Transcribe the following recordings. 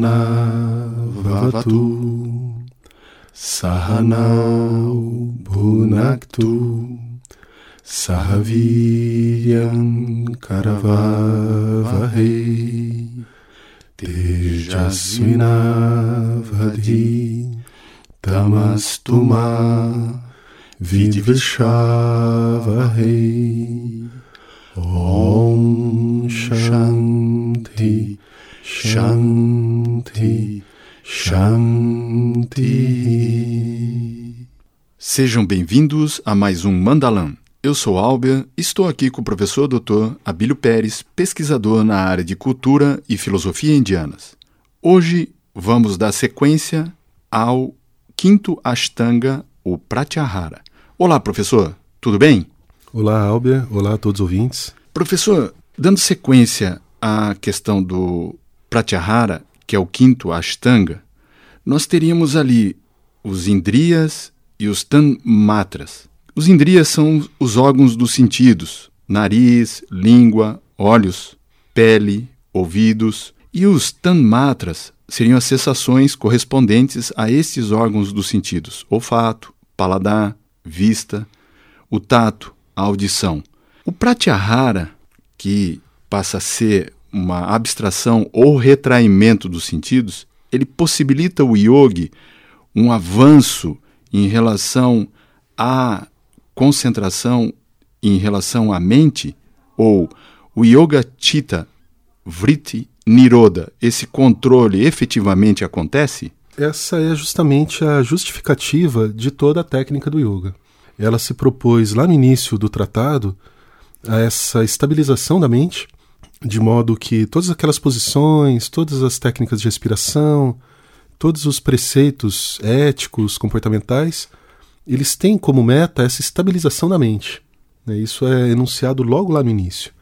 Sahanavavatu Sahanau Bhunaktu Sahaviryam Karavavahe Tejasvinavadhi Tamastuma Vidvishavahe Om Shanti Shanti Shanti. Sejam bem-vindos a mais um Mandalã. Eu sou Albert, estou aqui com o professor Dr. Abílio Pérez, pesquisador na área de cultura e filosofia indianas. Hoje vamos dar sequência ao quinto Ashtanga, o Pratyahara. Olá, professor, tudo bem? Olá, Albert. Olá a todos os ouvintes. Professor, dando sequência à questão do Pratyahara, que é o quinto Ashtanga, nós teríamos ali os Indriyas e os tanmatras. Os Indriyas são os órgãos dos sentidos, nariz, língua, olhos, pele, ouvidos. E os tanmatras seriam as sensações correspondentes a esses órgãos dos sentidos, olfato, paladar, vista, o tato, a audição. O Pratyahara, que passa a ser uma abstração ou retraimento dos sentidos, ele possibilita ao yogi um avanço em relação à concentração, em relação à mente, ou o Yoga Chitta Vritti Nirodha. Esse controle efetivamente acontece? Essa é justamente a justificativa de toda a técnica do yoga. Ela se propôs lá no início do tratado a essa estabilização da mente, de modo que todas aquelas posições, todas as técnicas de respiração, todos os preceitos éticos, comportamentais, eles têm como meta essa estabilização da mente. Isso é enunciado logo lá no início.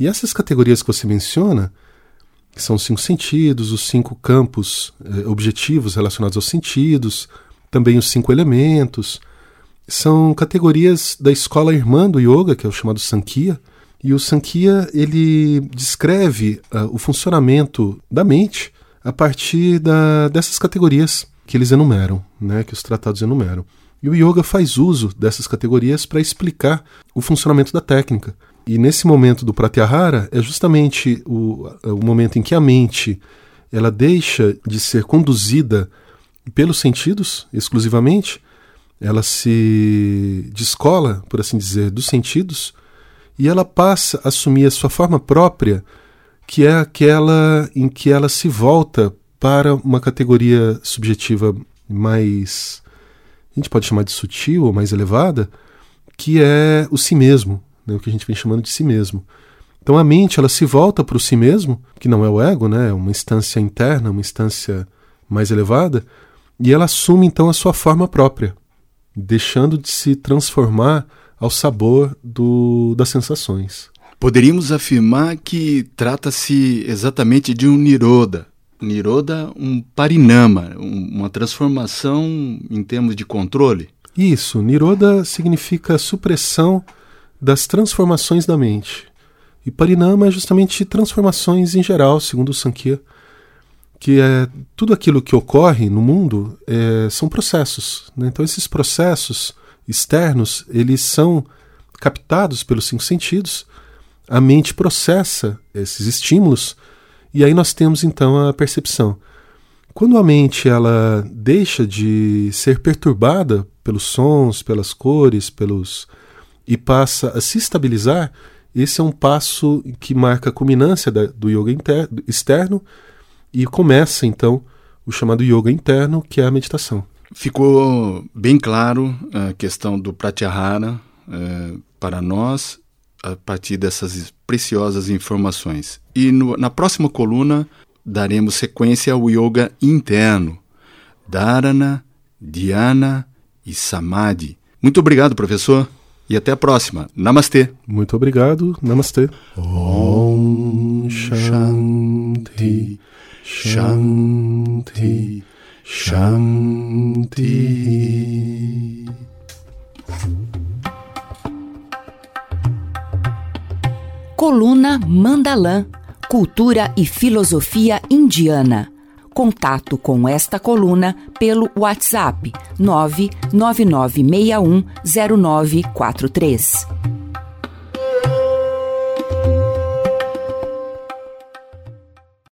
E essas categorias que você menciona, que são os 5 sentidos, os 5 campos objetivos relacionados aos sentidos, também os 5 elementos, são categorias da escola irmã do yoga, que é o chamado Sankhya. E o Sankhya, ele descreve o funcionamento da mente a partir dessas categorias que eles enumeram, que os tratados enumeram. E o yoga faz uso dessas categorias para explicar o funcionamento da técnica. E nesse momento do Pratyahara é justamente o momento em que a mente ela deixa de ser conduzida pelos sentidos exclusivamente, ela se descola, por assim dizer, dos sentidos, e ela passa a assumir a sua forma própria, que é aquela em que ela se volta para uma categoria subjetiva mais, a gente pode chamar de sutil ou mais elevada, que é o si mesmo, o que a gente vem chamando de si mesmo. Então a mente ela se volta para o si mesmo, que não é o ego, é uma instância interna, uma instância mais elevada, e ela assume então a sua forma própria, deixando de se transformar ao sabor das sensações. Poderíamos afirmar que trata-se exatamente de um Nirodha. Nirodha, um Parinama, uma transformação em termos de controle? Isso, Nirodha significa supressão das transformações da mente. E Parinama é justamente transformações em geral, segundo o Sankhya, que é tudo aquilo que ocorre no mundo são processos. Então esses processos externos, eles são captados pelos 5 sentidos, a mente processa esses estímulos e aí nós temos então a percepção. Quando a mente ela deixa de ser perturbada pelos sons, pelas cores, e passa a se estabilizar, esse é um passo que marca a culminância do yoga externo e começa então o chamado yoga interno, que é a meditação. Ficou bem claro a questão do Pratyahara para nós, a partir dessas preciosas informações. E na próxima coluna daremos sequência ao yoga interno, Dharana, Dhyana e Samadhi. Muito obrigado, professor, e até a próxima. Namastê. Muito obrigado. Namastê. Om Shanti Shanti Shanti. Coluna Mandalã, Cultura e Filosofia Indiana. contato com esta coluna pelo WhatsApp 999610943.